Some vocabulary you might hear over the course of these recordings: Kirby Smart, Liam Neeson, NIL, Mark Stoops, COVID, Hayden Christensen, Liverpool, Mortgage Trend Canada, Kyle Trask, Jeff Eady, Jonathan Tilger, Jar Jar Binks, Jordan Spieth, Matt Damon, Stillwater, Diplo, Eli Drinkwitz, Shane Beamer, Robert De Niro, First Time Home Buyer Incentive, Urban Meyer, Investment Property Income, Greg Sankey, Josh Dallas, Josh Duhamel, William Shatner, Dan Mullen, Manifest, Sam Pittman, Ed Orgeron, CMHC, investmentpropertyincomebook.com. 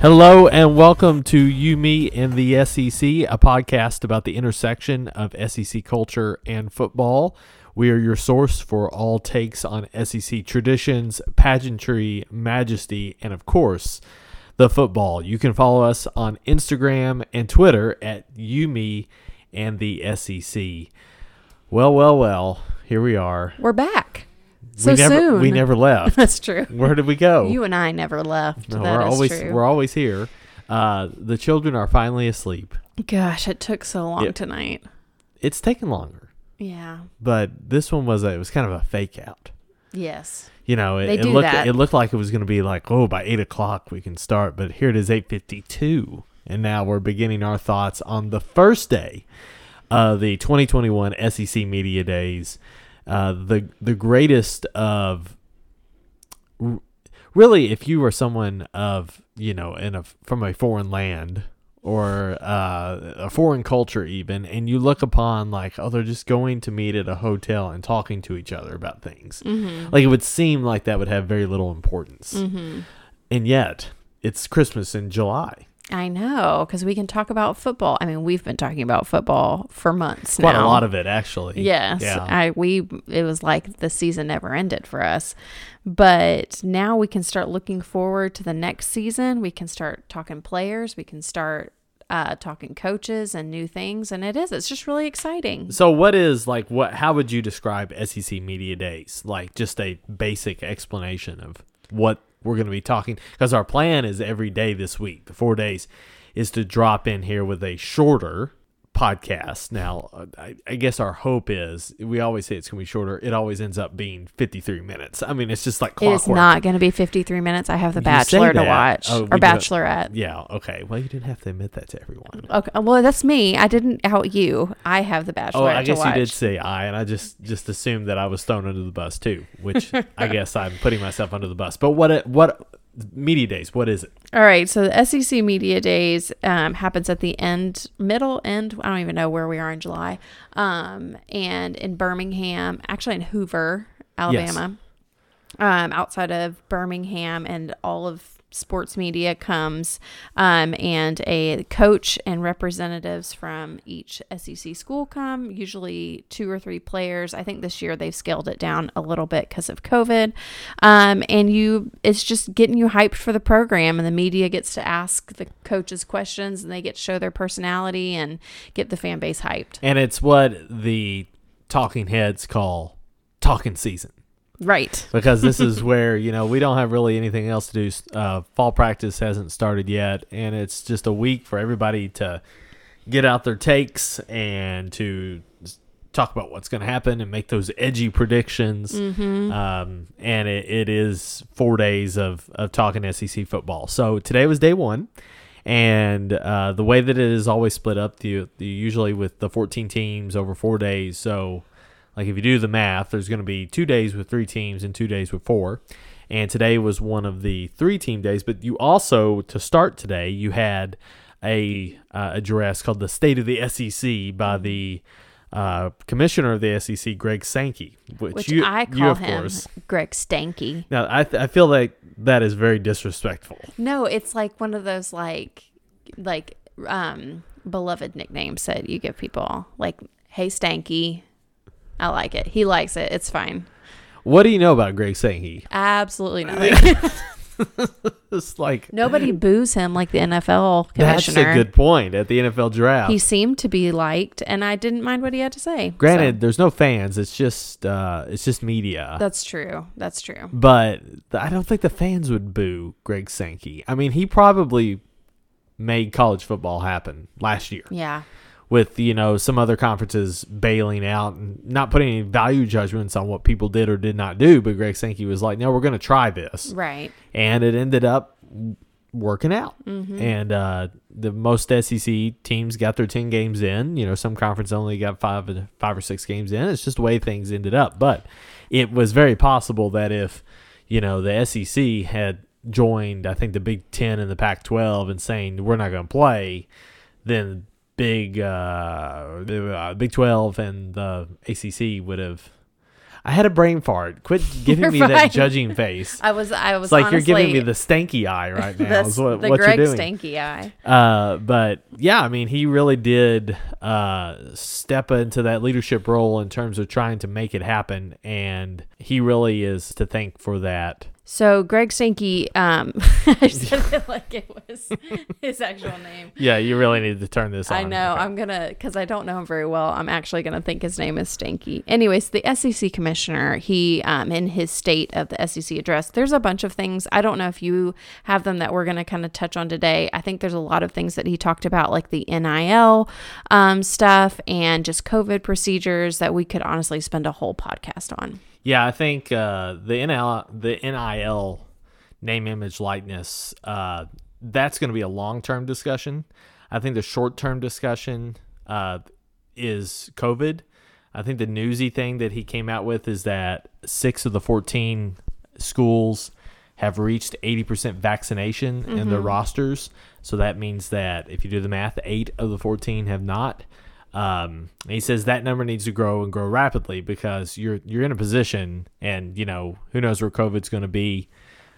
Hello and welcome to You, Me, and the SEC, a podcast about the intersection of SEC culture and football. We are your source for all takes on SEC traditions, pageantry, majesty, and of course, the football. You can follow us on Instagram and Twitter at You, Me, and the SEC. Well, here we are. We're back. So soon. We never left. That's true. Where did we go? You and I never left. No, that is true. We're always here. The children are finally asleep. Gosh, it took so long tonight. It's taken longer. Yeah. But this one was kind of a fake out. Yes. You know, it looked like it was going to be like, by 8 o'clock we can start. But here it is 8:52. And now we're beginning our thoughts on the first day of the 2021 SEC Media Days. The greatest of, really, if you were someone of, from a foreign land or a foreign culture even, and you look upon like, they're just going to meet at a hotel and talking to each other about things. Mm-hmm. Like, it would seem like that would have very little importance. Mm-hmm. And yet, it's Christmas in July. I know, because we can talk about football. I mean, we've been talking about football for months now. Quite a lot of it, actually. Yes. Yeah. It was like the season never ended for us. But now we can start looking forward to the next season. We can start talking players. We can start talking coaches and new things. And it's just really exciting. So how would you describe SEC Media Days? Like, just a basic explanation of what we're going to be talking, because our plan is every day this week, the 4 days, is to drop in here with a shorter podcast. Now, I guess our hope is, we always say it's going to be shorter. It always ends up being 53 minutes. I mean, it's just like clockwork. It's not going to be 53 minutes. I have The Bachelor to watch, or Bachelorette. Yeah, okay. Well, you didn't have to admit that to everyone. Okay. Well, that's me. I didn't out you. I have The Bachelorette to watch. Oh, I guess you did say I, and I just assumed that I was thrown under the bus too, which I guess I'm putting myself under the bus. But what Media Days, what is it? All right, so the SEC Media Days happens at the end, I don't even know where we are in July, and in Birmingham, actually in Hoover, Alabama. Yes. Outside of Birmingham, and all of sports media comes, and a coach and representatives from each SEC school come, usually 2 or 3 players. I think this year they've scaled it down a little bit because of COVID. It's just getting you hyped for the program, and the media gets to ask the coaches questions, and they get to show their personality and get the fan base hyped. And it's what the talking heads call talking season. Right. Because this is where, we don't have really anything else to do. Fall practice hasn't started yet, and it's just a week for everybody to get out their takes and to talk about what's going to happen and make those edgy predictions. Mm-hmm. And it is 4 days of talking SEC football. So today was day one. And the way that it is always split up, usually with the 14 teams over 4 days. So, like, if you do the math, there's going to be 2 days with 3 teams and 2 days with 4. And today was one of the 3-team days. But you also, to start today, you had a address called the State of the SEC by the commissioner of the SEC, Greg Sankey. Which I call, of course, Greg Stanky. Now, I feel like that is very disrespectful. No, it's like one of those, beloved nicknames that you give people. Like, hey, Stanky. I like it. He likes it. It's fine. What do you know about Greg Sankey? Absolutely nothing. It's like, nobody boos him like the NFL commissioner. That's a good point. At the NFL draft, he seemed to be liked, and I didn't mind what he had to say. Granted, there's no fans. It's just media. That's true. But I don't think the fans would boo Greg Sankey. I mean, he probably made college football happen last year. Yeah. With, some other conferences bailing out and not putting any value judgments on what people did or did not do. But Greg Sankey was like, no, we're going to try this. Right. And it ended up working out. Mm-hmm. And the most SEC teams got their 10 games in. Some conference only got five or 6 games in. It's just the way things ended up. But it was very possible that if, the SEC had joined, I think, the Big Ten and the Pac-12 and saying, we're not going to play, then Big 12 and the ACC would have. I had a brain fart. Quit giving me that judging face. I was it's like honestly, you're giving me the stanky eye right now. That's what Greg you're doing. Stanky eye. But yeah, I mean, he really did step into that leadership role in terms of trying to make it happen, and he really is to thank for that. So Greg Sankey, I said it like it was his actual name. Yeah, you really need to turn this on. I know. Okay. I'm going to, because I don't know him very well, I'm actually going to think his name is Stanky. Anyways, the SEC commissioner, he, in his state of the SEC address, there's a bunch of things. I don't know if you have them that we're going to kind of touch on today. I think there's a lot of things that he talked about, like the NIL stuff and just COVID procedures that we could honestly spend a whole podcast on. Yeah, I think the NIL, name, image, likeness, that's going to be a long-term discussion. I think the short-term discussion is COVID. I think the newsy thing that he came out with is that 6 of the 14 schools have reached 80% vaccination in their rosters. So that means that if you do the math, 8 of the 14 have not. He says that number needs to grow and grow rapidly because you're in a position, and you know who knows where COVID's going to be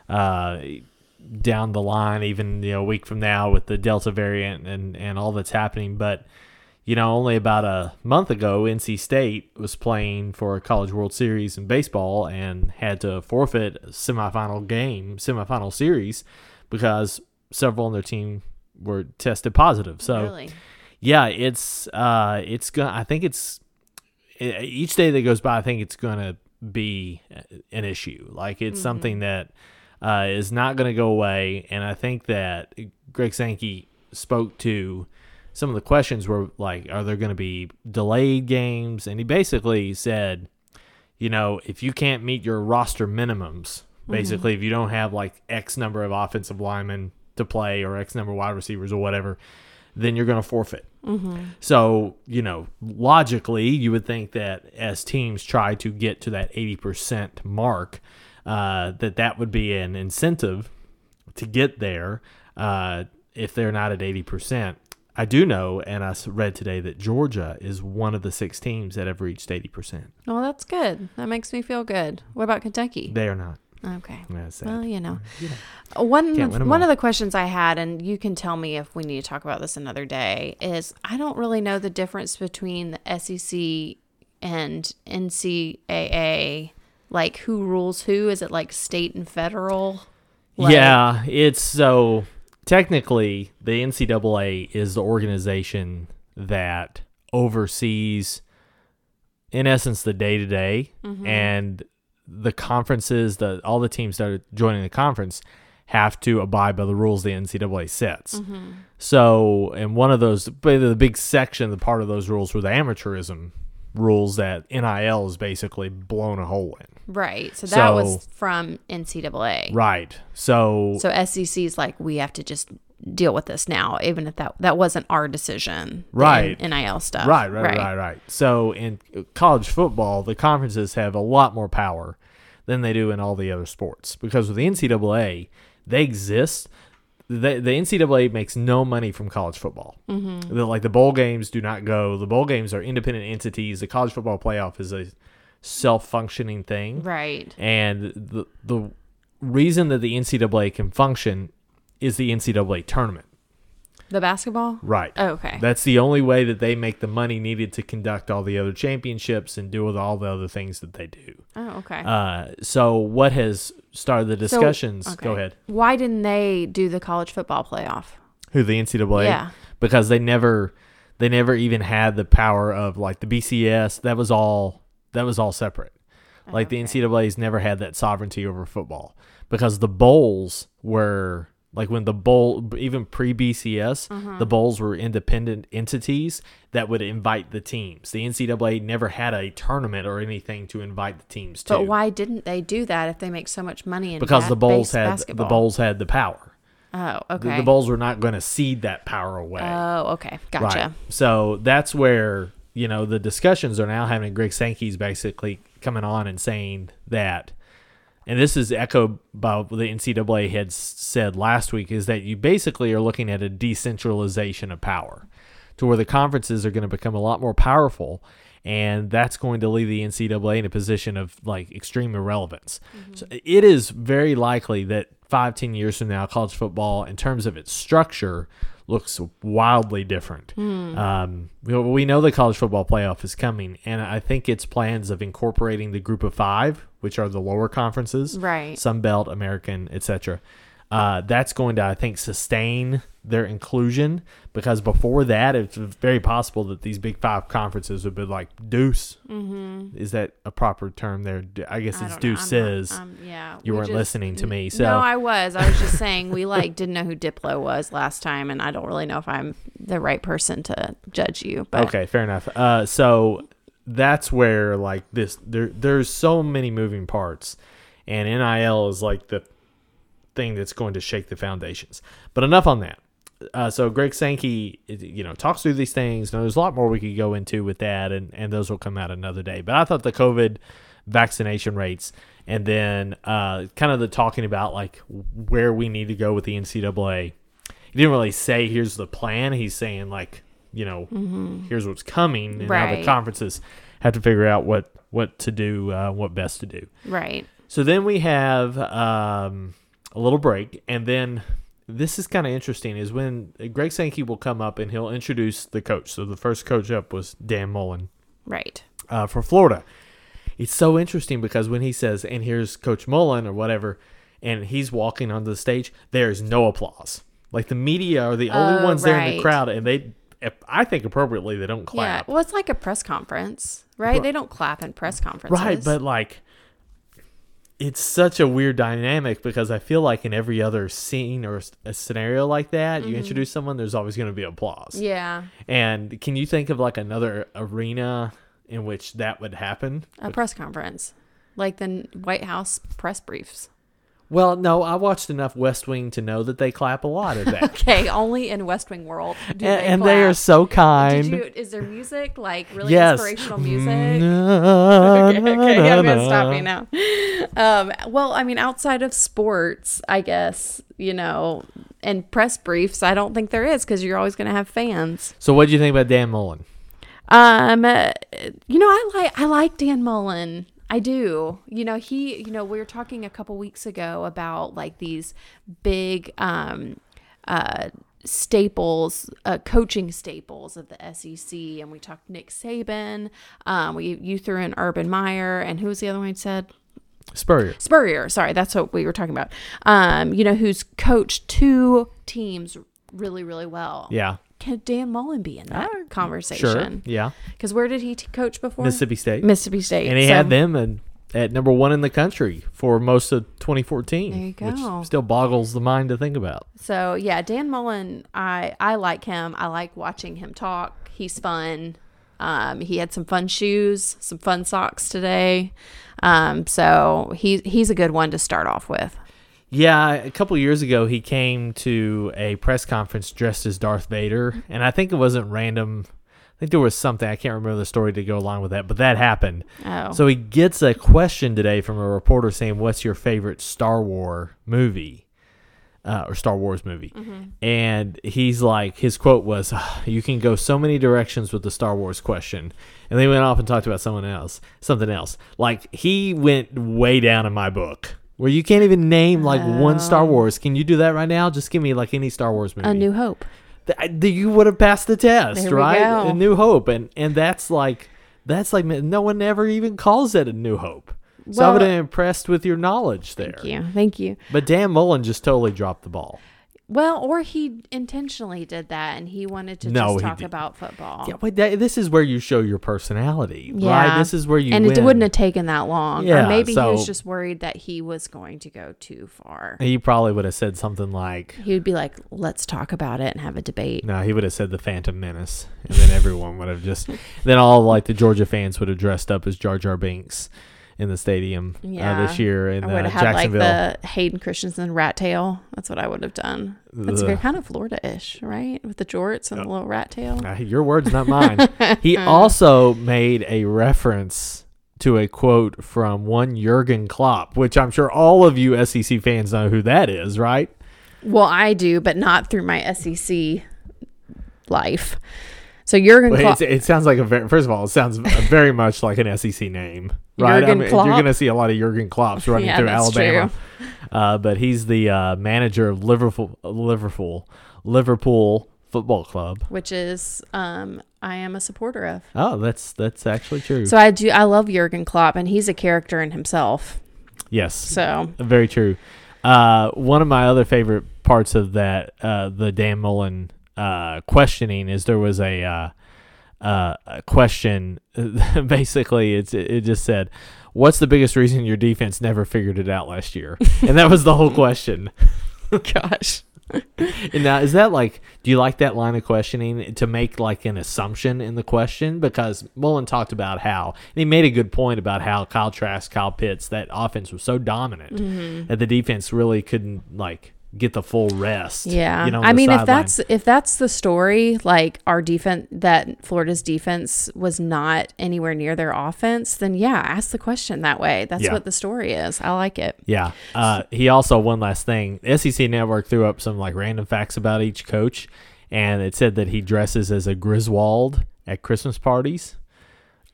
down the line, even a week from now with the Delta variant and all that's happening. But you know, only about a month ago, NC State was playing for a College World Series in baseball and had to forfeit a semifinal series because several on their team were tested positive. So. Really? Yeah, it's gonna. I think it's each day that goes by. I think it's gonna be an issue. Like it's something that is not gonna go away. And I think that Greg Sankey spoke to some of the questions were like, are there gonna be delayed games? And he basically said, you know, if you can't meet your roster minimums, basically if you don't have like X number of offensive linemen to play or X number of wide receivers or whatever, then you're going to forfeit. So, you know, logically, you would think that as teams try to get to that 80% mark, that would be an incentive to get there if they're not at 80%. I do know, and I read today, that Georgia is one of the 6 teams that have reached 80%. Oh, that's good. That makes me feel good. What about Kentucky? They are not. Okay. Well, you know, one of the questions I had, and you can tell me if we need to talk about this another day, is I don't really know the difference between the SEC and NCAA. Like, who rules who? Is it like state and federal? Like, yeah, it's so technically the NCAA is the organization that oversees, in essence, the day to day and the conferences, all the teams that are joining the conference have to abide by the rules the NCAA sets. So, and one of those, the big section, the part of those rules were the amateurism rules that NIL is basically blown a hole in. Right. So that was from NCAA. Right. So SEC's like, we have to just deal with this now, even if that wasn't our decision. Right. NIL stuff. Right. So in college football, the conferences have a lot more power than they do in all the other sports because with the NCAA, they exist. The NCAA makes no money from college football. Like the bowl games do not go. The bowl games are independent entities. The college football playoff is a self-functioning thing. Right. And the reason that the NCAA can function is the NCAA tournament. The basketball? Right. Oh, okay. That's the only way that they make the money needed to conduct all the other championships and do with all the other things that they do. Oh, okay. So what has started the discussions? So, okay. Go ahead. Why didn't they do the college football playoff? Who, the NCAA? Yeah. Because they never even had the power of like the BCS. That was all separate. Oh, like okay. The NCAA's never had that sovereignty over football because the bowls were... Like when the bowl, even pre-BCS, the bowls were independent entities that would invite the teams. The NCAA never had a tournament or anything to invite the teams to. But why didn't they do that if they make so much money in basketball? Because the bowls had the power. Oh, okay. The bowls were not going to cede that power away. Oh, okay. Gotcha. Right. So that's where, you know, the discussions are now having. Greg Sankey's basically coming on and saying that, and this is echoed by what the NCAA had said last week, is that you basically are looking at a decentralization of power to where the conferences are going to become a lot more powerful and that's going to leave the NCAA in a position of like extreme irrelevance. Mm-hmm. So it is very likely that 5-10 years from now, college football, in terms of its structure, looks wildly different. Mm. We know the college football playoff is coming, and I think its plans of incorporating the group of five, which are the lower conferences, right, Sun Belt, American, etc., that's going to, I think, sustain their inclusion, because before that, it's very possible that these big five conferences would be like deuce. Mm-hmm. Is that a proper term there? I guess it's deuces. Yeah, you weren't listening to me. So. No, I was. I was just saying we didn't know who Diplo was last time, and I don't really know if I'm the right person to judge you. But. Okay, fair enough. So that's where there's so many moving parts, and NIL is like the thing that's going to shake the foundations. But enough on that. So Greg Sankey, talks through these things. Now, there's a lot more we could go into with that, and those will come out another day. But I thought the COVID vaccination rates, and then kind of the talking about where we need to go with the NCAA. He didn't really say here's the plan. He's saying mm-hmm. here's what's coming, and right. How the conferences have to figure out what to do, what best to do. Right. So then we have a little break, and then. This is kind of interesting, is when Greg Sankey will come up and he'll introduce the coach. So the first coach up was Dan Mullen. Right. For Florida. It's so interesting because when he says, and here's Coach Mullen or whatever, and he's walking onto the stage, there's no applause. The media are the only ones there in the crowd, and they, I think appropriately, they don't clap. Yeah, well, it's like a press conference, right? They don't clap in press conferences. Right, but it's such a weird dynamic, because I feel like in every other scene or a scenario like that, mm-hmm. you introduce someone, there's always going to be applause. Yeah. And can you think of another arena in which that would happen? A press conference, like the White House press briefs. Well, no, I watched enough West Wing to know that they clap a lot at that. Okay, only in West Wing world do they clap. And they are so kind. Is there music? Really inspirational music? Okay, I'm going to stop me now. Well, I mean, outside of sports, I guess, and press briefs, I don't think there is, because you're always going to have fans. So what do you think about Dan Mullen? I like Dan Mullen. I do. We were talking a couple weeks ago about these big staples, coaching staples of the SEC, and we talked Nick Saban. You threw in Urban Meyer, and who was the other one I said? Spurrier. Sorry, that's what we were talking about. Who's coached two teams really, really well. Yeah. Can Dan Mullen be in that conversation? Sure, yeah. Because where did he coach before? Mississippi State. And he had them at number one in the country for most of 2014. There you go. Which still boggles the mind to think about. So, yeah, Dan Mullen, I like him. I like watching him talk. He's fun. He had some fun shoes, some fun socks today. So he's a good one to start off with. Yeah, a couple of years ago, he came to a press conference dressed as Darth Vader, and I think it wasn't random. I think there was something. I can't remember the story to go along with that, but that happened. Oh. So he gets a question today from a reporter saying, what's your favorite Star Wars movie? Mm-hmm. And he's his quote was, you can go so many directions with the Star Wars question. And they went off and talked about something else. He went way down in my book. Where you can't even name one Star Wars. Can you do that right now? Just give me any Star Wars movie. A New Hope. You would have passed the test, there right? A New Hope, and that's no one ever even calls it A New Hope. So I would have been impressed with your knowledge there. Thank you. But Dan Mullen just totally dropped the ball. Well, or he intentionally did that, and he wanted to just talk about football. Yeah, but this is where you show your personality, right? This is where you win. It wouldn't have taken that long. Yeah, or maybe he was just worried that he was going to go too far. He probably would have said something he would be let's talk about it and have a debate. No, he would have said the Phantom Menace, and then everyone would have just... Then all the Georgia fans would have dressed up as Jar Jar Binks in the stadium this year in Jacksonville. I would have had the Hayden Christensen rat tail. That's what I would have done. That's very kind of Florida-ish, right? With the jorts and the little rat tail. Your words, not mine. He also made a reference to a quote from one Jürgen Klopp, which I'm sure all of you SEC fans know who that is, right? Well, I do, but not through my SEC life. So Jürgen Klopp. It sounds like first of all, it sounds very much like an SEC name, right? I mean, you're going to see a lot of Jürgen Klopps running through Alabama. But he's the manager of Liverpool Football Club, which is I am a supporter of. Oh, that's actually true. So I love Jürgen Klopp, and he's a character in himself. Yes. So very true. One of my other favorite parts of that the Dan Mullen questioning is there was a question. Basically, it just said, "What's the biggest reason your defense never figured it out last year?" And that was the whole question. Gosh. And now, is that like? Do you like that line of questioning to make like an assumption in the question? Because Mullen talked about how, and he made a good point about how Kyle Trask, Kyle Pitts, that offense was so dominant that the defense really couldn't like get the full rest. Yeah, you know, I mean, if that's the story, like our defense, that Florida's defense was not anywhere near their offense, then yeah, ask the question that way. That's what the story is. I like it. Yeah. He also, one last thing, the SEC Network threw up some like random facts about each coach, and it said that he dresses as a Griswold at Christmas parties.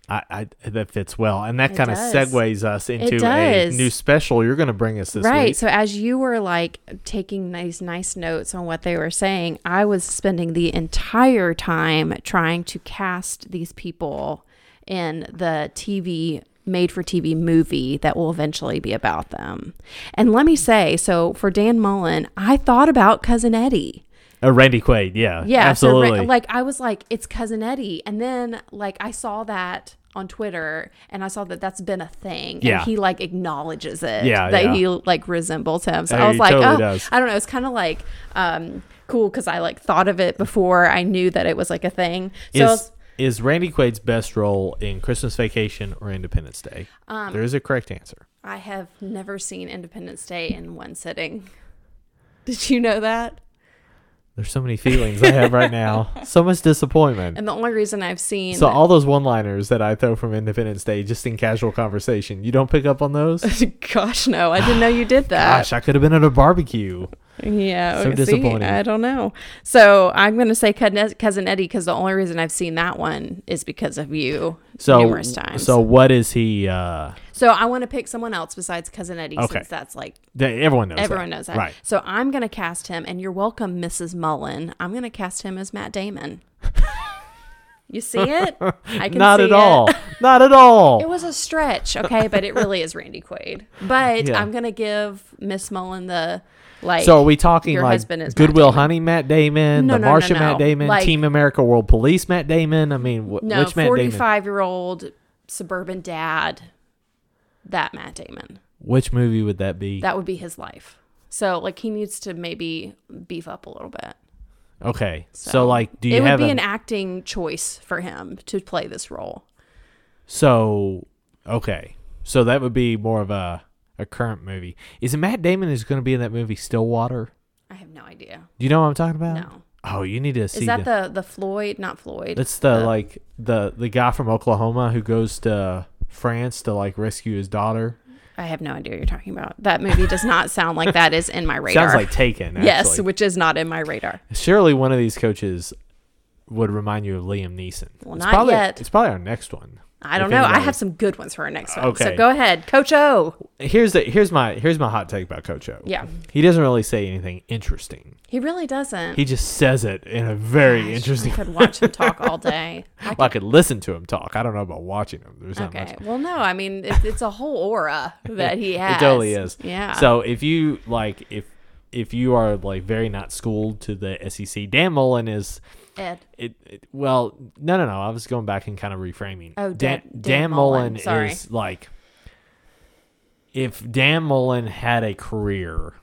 I that fits well, and that kind of segues us into a new special you're going to bring us this week. Right. So as you were like taking nice notes on what they were saying, I was spending the entire time trying to cast these people in the made-for-TV movie that will eventually be about them. And let me say, so for Dan Mullen, I thought about Cousin Eddie. Randy Quaid, yeah, absolutely. So, like I was like, it's Cousin Eddie, and then like I saw that on Twitter, and I saw that that's been a thing, and he like acknowledges it, he like resembles him. So I was like, totally I don't know, it's kind of like cool because I like thought of it before I knew that it was like a thing. So is Randy Quaid's best role in Christmas Vacation or Independence Day? There is a correct answer. I have never seen Independence Day in one sitting. Did you know that? There's so many feelings I have right now. So much disappointment. And the only reason I've seen... So all those one-liners that I throw from Independence Day just in casual conversation, you don't pick up on those? Gosh, no. I didn't know you did that. Gosh, I could have been at a barbecue. Yeah. So disappointing. I don't know. So I'm going to say Cousin Eddie because the only reason I've seen that one is because of you numerous times. So what is he... So I want to pick someone else besides Cousin Eddie since that's like... Everyone knows that. Right. So I'm going to cast him, and you're welcome, Mrs. Mullen. I'm going to cast him as Matt Damon. You see it? I can Not see at it. All. Not at all. It was a stretch, okay? But it really is Randy Quaid. But I'm going to give Miss Mullen the... Like, so are we talking like Goodwill Hunting Matt Damon, The Martian Matt Damon, like, Team America World Police Matt Damon? I mean, which Matt Damon? No, 45-year-old suburban dad... That Matt Damon. Which movie would that be? That would be his life. So, like, he needs to maybe beef up a little bit. Okay. So like, do you have... It would be an acting choice for him to play this role. So, okay. So that would be more of a current movie. Is it Matt Damon is going to be in that movie Stillwater? I have no idea. Do you know what I'm talking about? No. Oh, you need to see... Is that the Floyd? Not Floyd. It's the guy from Oklahoma who goes to... France to like rescue his daughter. I have no idea what you're talking about. That movie does not sound like that is in my radar. Sounds like Taken, actually. Yes, which is not in my radar. Surely one of these coaches would remind you of Liam Neeson. Well, it's not probably, yet. It's probably our next one. I don't know. Anybody. I have some good ones for our next one. Okay. So go ahead, Coach O. Here's my hot take about Coach O. Yeah, he doesn't really say anything interesting. He really doesn't. He just says it in a very interesting. I could watch him talk all day. I could listen to him talk. I don't know about watching him. There's not much. Well, no. I mean, it's a whole aura that he has. It totally is. Yeah. So if you like, if you are like very not schooled to the SEC, Dan Mullen is. Ed. Well, no. I was going back and kind of reframing. Oh, Dan Mullen is like, if Dan Mullen had a career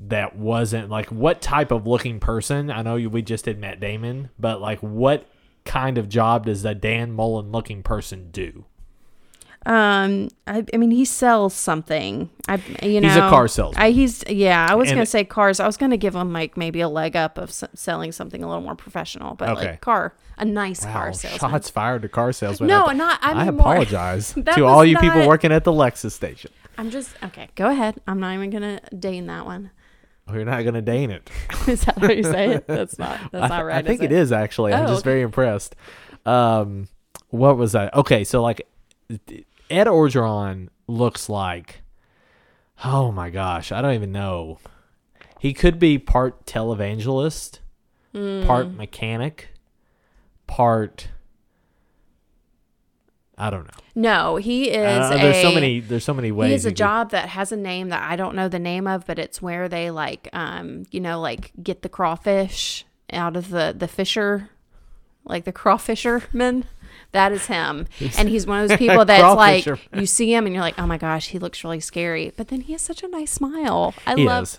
that wasn't like, what type of looking person? I know we just did Matt Damon, but like, what kind of job does a Dan Mullen looking person do? I mean, he sells something. He's a car salesman. I was going to say cars. I was going to give him like maybe a leg up of selling something a little more professional, but like car salesman. Shots fired to car salesman. No, not. I apologize to all you people working at the Lexus station. I'm just okay. Go ahead. I'm not even going to deign that one. We're not going to deign it. Is that what you say it? That's not right. I think it is, actually. I'm just very impressed. What was that? Okay, so like Ed Orgeron looks like, oh my gosh, I don't even know. He could be part televangelist, part mechanic, part, I don't know. No, he is there's so many ways. He is a job that has a name that I don't know the name of, but it's where they like, get the crawfish out of the fisher, like the crawfisherman. That is him. And he's one of those people that's like, you see him and you're like, oh my gosh, he looks really scary. But then he has such a nice smile. He looks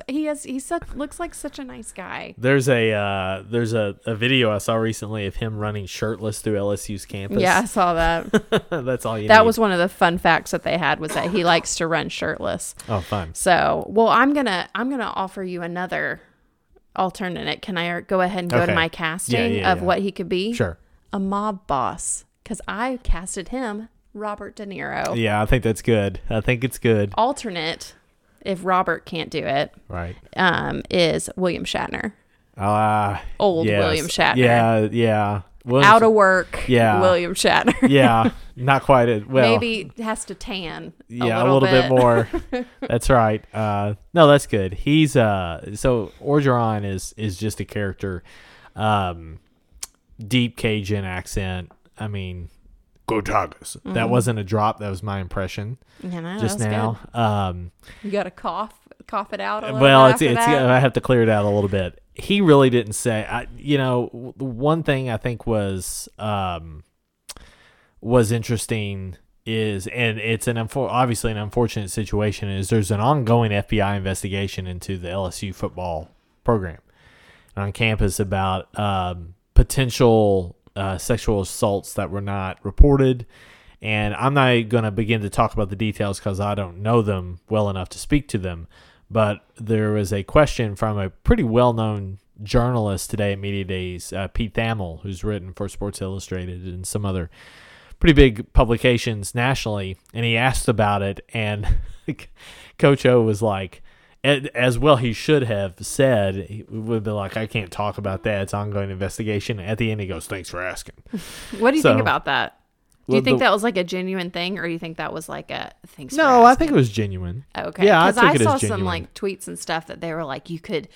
like such a nice guy. There's a video I saw recently of him running shirtless through LSU's campus. Yeah, I saw that. That's all you need. That was one of the fun facts that they had, was that he likes to run shirtless. Oh, fun. So, well, I'm going to offer you another alternate. Can I go ahead and go to my casting of what he could be? Sure. A mob boss. Because I casted him, Robert De Niro. Yeah, I think that's good. I think it's good. Alternate, if Robert can't do it, right, is William Shatner. William Shatner. Yeah. Out of work. Yeah. William Shatner. Yeah, not quite as well. Maybe has to tan. Yeah, a little bit more. That's right. No, that's good. He's so Orgeron is just a character. Deep Cajun accent. I mean, go Tigers. Mm-hmm. That wasn't a drop. That was my impression just now. You got to cough it out a little bit after that. I have to clear it out a little bit. He really didn't say. One thing I think was interesting is, and it's obviously an unfortunate situation, is there's an ongoing FBI investigation into the LSU football program on campus about potential sexual assaults that were not reported, and I'm not going to begin to talk about the details because I don't know them well enough to speak to them, but there was a question from a pretty well-known journalist today at Media Days, Pete Thamel, who's written for Sports Illustrated and some other pretty big publications nationally, and he asked about it, and Coach O was like, as well he should have said, he would be like, I can't talk about that. It's ongoing investigation. At the end, he goes, thanks for asking. What do you think about that? Do you think that was like a genuine thing, or do you think that was like a thanks for asking? No, I think it was genuine. Okay. Yeah, because I saw some like tweets and stuff that they were like, you could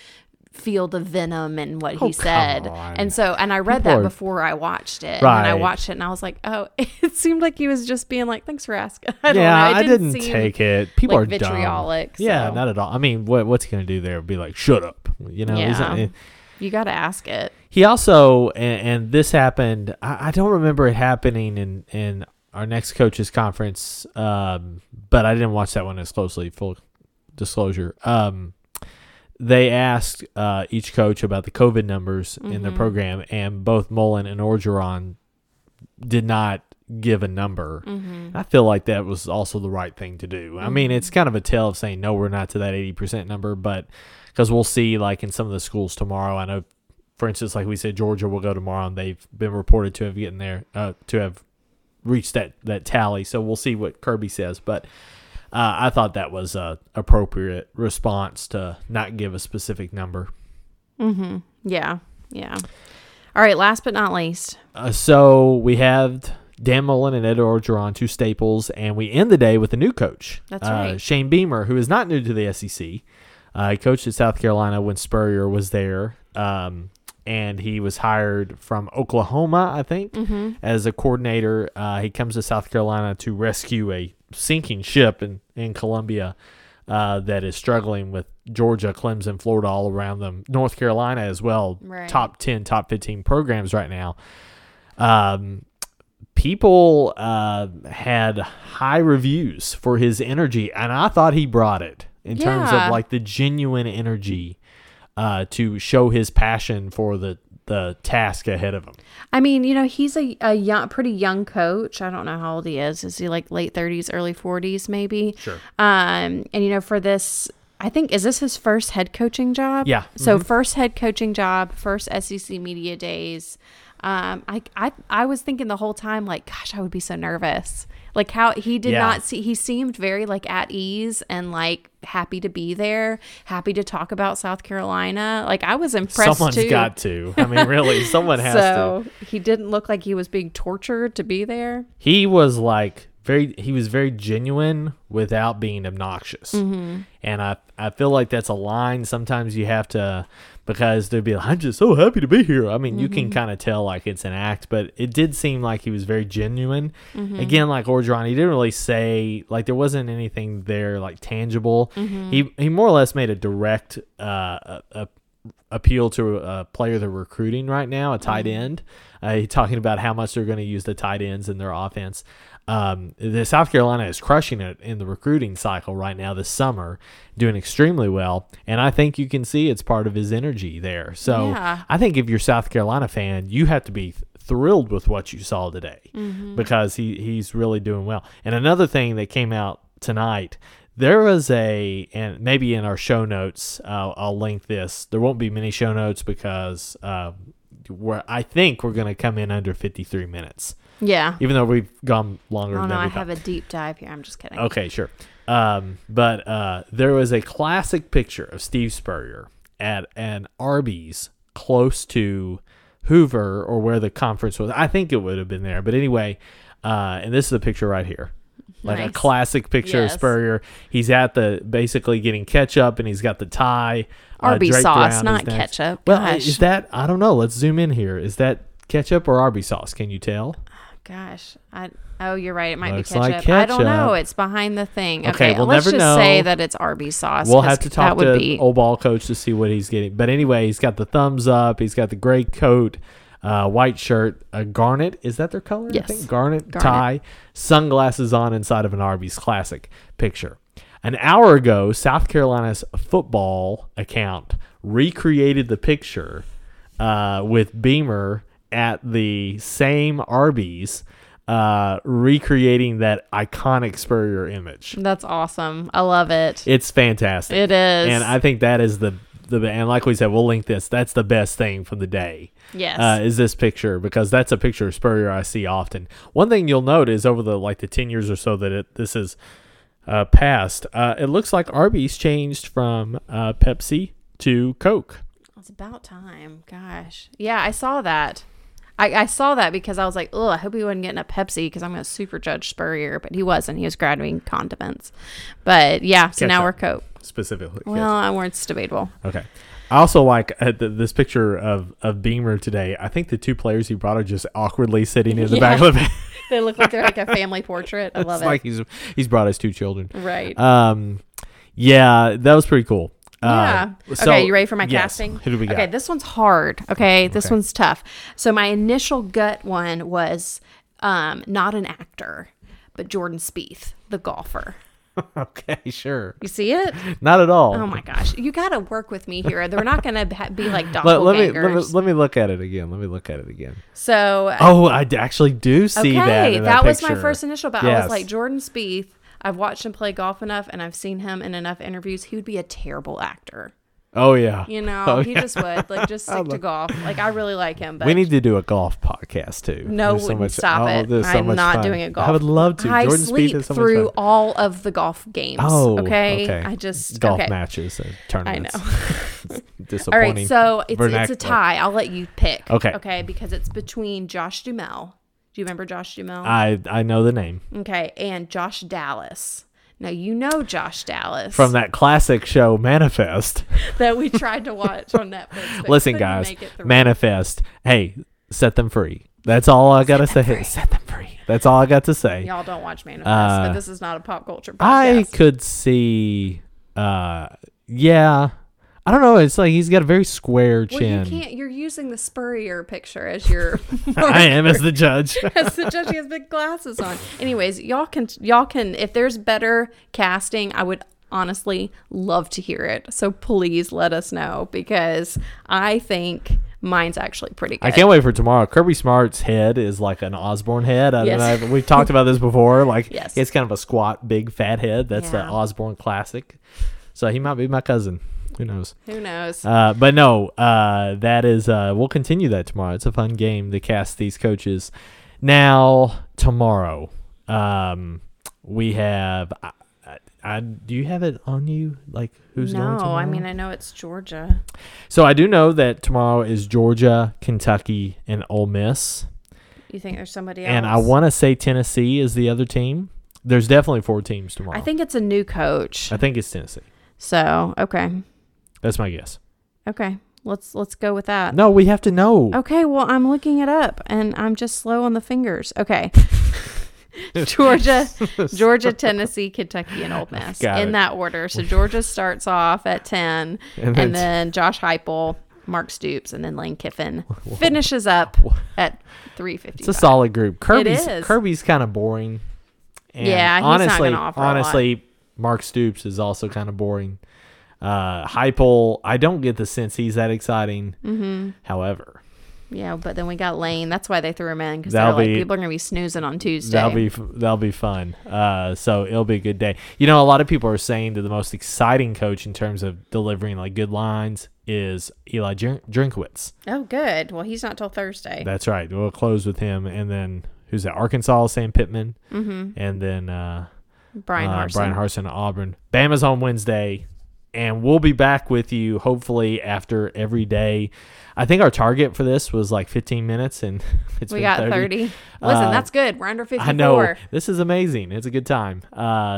feel the venom in what he said. And I read that before I watched it. Right. And I watched it and I was like, oh, it seemed like he was just being like, thanks for asking. I don't know. I didn't take it. People like are vitriolic. Dumb. So. Yeah, not at all. I mean, what's he going to do there? Be like, shut up. You know, you got to ask it. He also, and this happened, I don't remember it happening in our next coaches conference, but I didn't watch that one as closely, full disclosure. They asked each coach about the COVID numbers in their program, and both Mullen and Orgeron did not give a number. Mm-hmm. I feel like that was also the right thing to do. Mm-hmm. I mean, it's kind of a tell of saying, no, we're not to that 80% number, but because we'll see, like in some of the schools tomorrow, I know, for instance, like we said, Georgia will go tomorrow, and they've been reported to have gotten there, to have reached that tally. So we'll see what Kirby says, but I thought that was an appropriate response to not give a specific number. Mm-hmm. Yeah. All right, last but not least. So we have Dan Mullen and Ed Orgeron, two staples, and we end the day with a new coach. That's right. Shane Beamer, who is not new to the SEC. He coached at South Carolina when Spurrier was there, and he was hired from Oklahoma, I think, as a coordinator. He comes to South Carolina to rescue a sinking ship in Colombia that is struggling with Georgia, Clemson, Florida all around them. North Carolina as well, right. Top 10, top 15 programs right now. People had high reviews for his energy, and I thought he brought it in terms of like the genuine energy to show his passion for the task ahead of him. I mean, he's a pretty young coach. I don't know how old he is. Is he like late 30s, early 40s maybe? Sure. And for this, I think, is this his first head coaching job? Yeah. So first head coaching job, first SEC Media Days. I was thinking the whole time, like, gosh, I would be so nervous. Like how he did not see, he seemed very like at ease and like happy to be there, happy to talk about South Carolina. Like I was impressed. Someone's got to. I mean, really, someone has to. So he didn't look like he was being tortured to be there. He was like very genuine without being obnoxious. Mm-hmm. And I feel like that's a line sometimes you have to, because they'd be like, I'm just so happy to be here. I mean, you can kind of tell like it's an act, but it did seem like he was very genuine. Mm-hmm. Again, like Orgeron, he didn't really say, like there wasn't anything there like tangible. Mm-hmm. He more or less made a direct appeal to a player they're recruiting right now, a tight end. He's talking about how much they're going to use the tight ends in their offense. The South Carolina is crushing it in the recruiting cycle right now this summer, doing extremely well. And I think you can see it's part of his energy there. So I think if you're a South Carolina fan, you have to be thrilled with what you saw today because he's really doing well. And another thing that came out tonight, there was and maybe in our show notes, I'll link this. There won't be many show notes because I think we're going to come in under 53 minutes. Yeah. Even though we've gone longer than I have a deep dive here. I'm just kidding. Okay, sure. But there was a classic picture of Steve Spurrier at an Arby's close to Hoover or where the conference was. I think it would have been there. But anyway, and this is the picture right here. Like nice. A classic picture of Spurrier. He's at basically getting ketchup, and he's got the tie. Arby's sauce, not ketchup. Well, is that, I don't know. Let's zoom in here. Is that ketchup or Arby's sauce? Can you tell? Gosh, you're right. It might be ketchup. Like ketchup. I don't know. It's behind the thing. Okay, we'll let's never just know. Say that it's Arby's sauce. We'll have to talk to the old ball coach to see what he's getting. But anyway, he's got the thumbs up. He's got the gray coat, white shirt, a garnet. Is that their color? Yes. I think garnet tie, sunglasses on inside of an Arby's classic picture. An hour ago, South Carolina's football account recreated the picture with Beamer at the same Arby's, recreating that iconic Spurrier image. That's awesome. I love it. It's fantastic. It is. And I think that is and like we said, we'll link this. That's the best thing from the day. Yes. Is this picture, because that's a picture of Spurrier I see often. One thing you'll note is over the 10 years or so that this is past, it looks like Arby's changed from Pepsi to Coke. It's about time. Gosh. Yeah, I saw that. I saw that because I was like, oh, I hope he wasn't getting a Pepsi because I'm going to super judge Spurrier, but he wasn't. He was graduating condiments. But yeah, so now we're Coke. Specifically. Well, it's debatable. Okay. I also like this picture of Beamer today. I think the two players he brought are just awkwardly sitting in the back of the bed. They look like they're like a family portrait. I love it. It's like he's brought his two children. Right. Yeah, that was pretty cool. So, okay, you ready for my casting? Who do we got? Okay, this one's hard. Okay, this one's tough. So my initial gut one was not an actor, but Jordan Spieth, the golfer. Okay, sure. You see it? Not at all. Oh my gosh, you got to work with me here. They're not going to be like doppelgangers. Let me look at it again. So. Oh, I actually do see that. Okay, that was my first initial, but I was like Jordan Spieth. I've watched him play golf enough, and I've seen him in enough interviews. He would be a terrible actor. Oh, yeah. You know, he just would. Like, just stick to golf. Like, I really like him. But we need to do a golf podcast, too. No, stop it. I'm not doing a golf. I would love to. I sleep through all of the golf games. Oh, okay. I just... golf matches and tournaments. I know. Disappointing. All right, so it's a tie. I'll let you pick. Okay, because it's between Josh Duhamel. Do you remember Josh Duhamel? I know the name. Okay, and Josh Dallas. Now, you know Josh Dallas. From that classic show, Manifest. That we tried to watch on Netflix. Listen, guys, Manifest. Hey, set them free. That's all I got to say. Set them free. That's all I got to say. Y'all don't watch Manifest, but this is not a pop culture podcast. I could see, I don't know. It's like he's got a very square chin. Well, you're using the Spurrier picture as your. I am as the judge. As the judge, he has big glasses on. Anyways, y'all can. If there's better casting, I would honestly love to hear it. So please let us know because I think mine's actually pretty good. I can't wait for tomorrow. Kirby Smart's head is like an Osborne head. I don't know. We've talked about this before. Like it's kind of a squat, big fat head. That's the Osborne classic. So he might be my cousin. Who knows? Who knows? But no, that is, we'll continue that tomorrow. It's a fun game to cast these coaches. Now, tomorrow, we have, do you have it on you? Like, who's going tomorrow? No, I mean, I know it's Georgia. So I do know that tomorrow is Georgia, Kentucky, and Ole Miss. You think there's somebody else? And I want to say Tennessee is the other team. There's definitely four teams tomorrow. I think it's a new coach. I think it's Tennessee. So, okay. That's my guess. Okay. Let's go with that. No, we have to know. Okay, well, I'm looking it up, and I'm just slow on the fingers. Okay. Georgia, Tennessee, Kentucky, and Ole Miss that order. So, Georgia starts off at 10, and then Josh Heupel, Mark Stoops, and then Lane Kiffin finishes up at 3:50. It's a solid group. Kirby's kind of boring. And yeah, he's honestly, not offer honestly, a lot. Mark Stoops is also kind of boring. Heupel, I don't get the sense he's that exciting. Mm-hmm. However, yeah, but then we got Lane. That's why they threw him in, because people are gonna be snoozing on Tuesday. That'll be fun. So it'll be a good day. You know, a lot of people are saying that the most exciting coach in terms of delivering like good lines is Eli Drinkwitz. Oh, good. Well, he's not till Thursday. That's right. We'll close with him, and then who's at Arkansas? Sam Pittman, mm-hmm. and then Brian Harsin, Auburn. Bama's on Wednesday. And we'll be back with you, hopefully, after every day. I think our target for this was like 15 minutes, and we got 30. Listen, that's good. We're under 54. I know. This is amazing. It's a good time.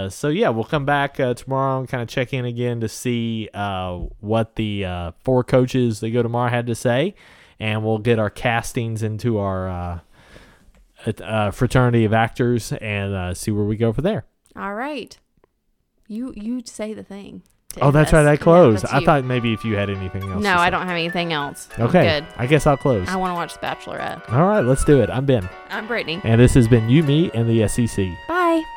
So, yeah, we'll come back tomorrow and kind of check in again to see what the four coaches that go tomorrow had to say. And we'll get our castings into our fraternity of actors and see where we go from there. All right. You say the thing. Oh, that's right. I closed. Yeah, I thought maybe if you had anything else. No, I don't have anything else. Okay. Good. I guess I'll close. I want to watch The Bachelorette. All right. Let's do it. I'm Ben. I'm Brittany. And this has been You, Me, and the SEC. Bye.